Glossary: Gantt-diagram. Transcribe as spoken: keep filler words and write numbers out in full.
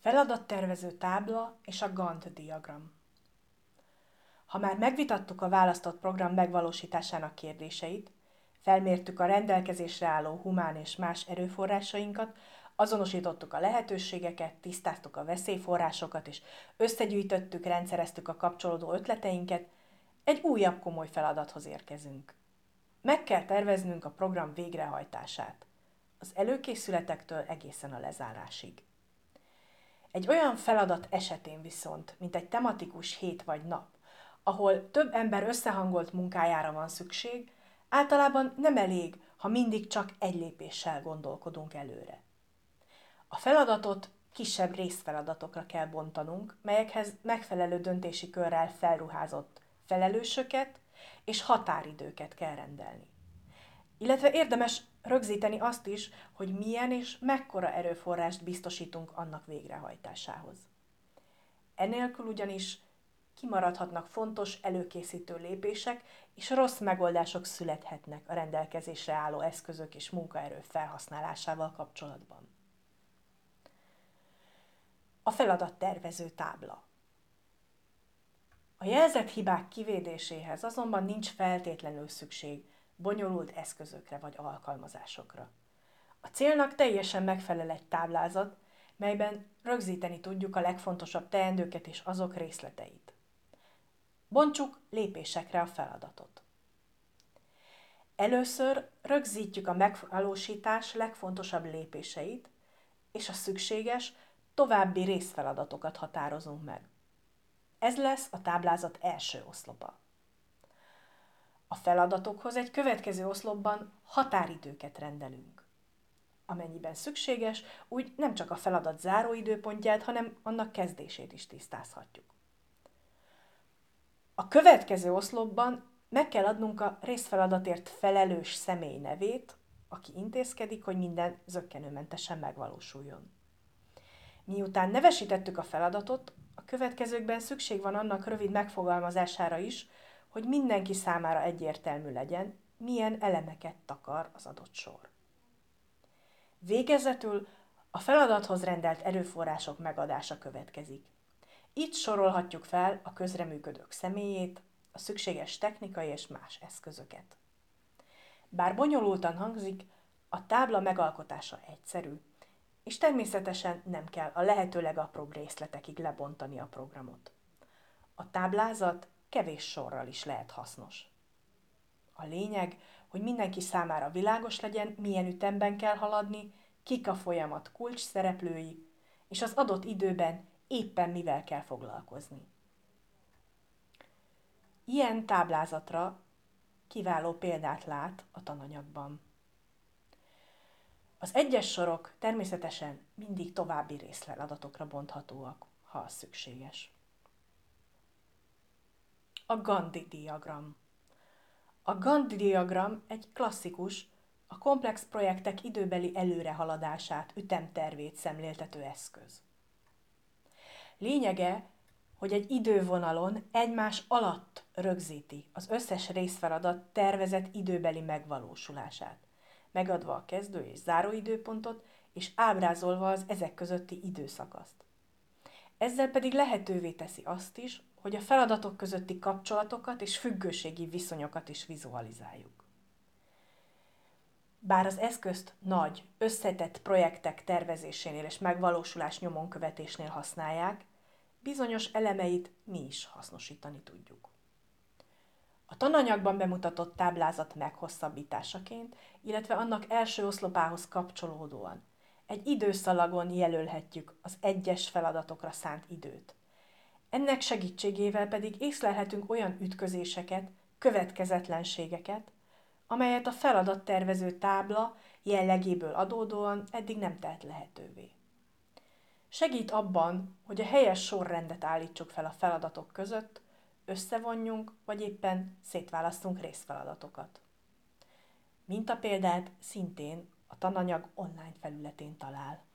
Feladattervező tábla és a Gantt-diagram. Ha már megvitattuk a választott program megvalósításának kérdéseit, felmértük a rendelkezésre álló humán és más erőforrásainkat, azonosítottuk a lehetőségeket, tisztáztuk a veszélyforrásokat és összegyűjtöttük, rendszereztük a kapcsolódó ötleteinket, egy újabb komoly feladathoz érkezünk. Meg kell terveznünk a program végrehajtását, az előkészületektől egészen a lezárásig. Egy olyan feladat esetén viszont, mint egy tematikus hét vagy nap, ahol több ember összehangolt munkájára van szükség, általában nem elég, ha mindig csak egy lépéssel gondolkodunk előre. A feladatot kisebb részfeladatokra kell bontanunk, melyekhez megfelelő döntési körrel felruházott felelősöket és határidőket kell rendelni. Illetve érdemes rögzíteni azt is, hogy milyen és mekkora erőforrást biztosítunk annak végrehajtásához. Enélkül ugyanis kimaradhatnak fontos előkészítő lépések, és rossz megoldások születhetnek a rendelkezésre álló eszközök és munkaerő felhasználásával kapcsolatban. A feladattervező tábla. A jelzett hibák kivédéséhez azonban nincs feltétlenül szükség bonyolult eszközökre vagy alkalmazásokra. A célnak teljesen megfelel egy táblázat, melyben rögzíteni tudjuk a legfontosabb teendőket és azok részleteit. Bontsuk lépésekre a feladatot. Először rögzítjük a megvalósítás legfontosabb lépéseit, és a szükséges további részfeladatokat határozunk meg. Ez lesz a táblázat első oszlopa. A feladatokhoz egy következő oszlopban határidőket rendelünk. Amennyiben szükséges, úgy nem csak a feladat záró időpontját, hanem annak kezdését is tisztázhatjuk. A következő oszlopban meg kell adnunk a részfeladatért felelős személy nevét, aki intézkedik, hogy minden zökkenőmentesen megvalósuljon. Miután nevesítettük a feladatot, a következőkben szükség van annak rövid megfogalmazására is, hogy mindenki számára egyértelmű legyen, milyen elemeket takar az adott sor. Végezetül a feladathoz rendelt erőforrások megadása következik. Itt sorolhatjuk fel a közreműködők személyét, a szükséges technikai és más eszközöket. Bár bonyolultan hangzik, a tábla megalkotása egyszerű, és természetesen nem kell a lehető legapróbb részletekig lebontani a programot. A táblázat kevés sorral is lehet hasznos. A lényeg, hogy mindenki számára világos legyen, milyen ütemben kell haladni, kik a folyamat kulcs szereplői, és az adott időben éppen mivel kell foglalkozni. Ilyen táblázatra kiváló példát lát a tananyagban. Az egyes sorok természetesen mindig további részfeladatokra bonthatóak, ha az szükséges. A Gantt-diagram. A Gantt-diagram egy klasszikus, a komplex projektek időbeli előrehaladását, ütemtervét szemléltető eszköz. Lényege, hogy egy idővonalon egymás alatt rögzíti az összes részfeladat tervezett időbeli megvalósulását, megadva a kezdő és záró időpontot, és ábrázolva az ezek közötti időszakaszt. Ezzel pedig lehetővé teszi azt is, hogy a feladatok közötti kapcsolatokat és függőségi viszonyokat is vizualizáljuk. Bár az eszközt nagy, összetett projektek tervezésénél és megvalósulás nyomon követésnél használják, bizonyos elemeit mi is hasznosítani tudjuk. A tananyagban bemutatott táblázat meghosszabbításaként, illetve annak első oszlopához kapcsolódóan egy időszalagon jelölhetjük az egyes feladatokra szánt időt. Ennek segítségével pedig észlelhetünk olyan ütközéseket, következetlenségeket, amelyet a feladattervező tábla jellegéből adódóan eddig nem tett lehetővé. Segít abban, hogy a helyes sorrendet állítsuk fel a feladatok között, összevonjunk, vagy éppen szétválasztunk részfeladatokat. Mintapéldát szintén a tananyag online felületén talál.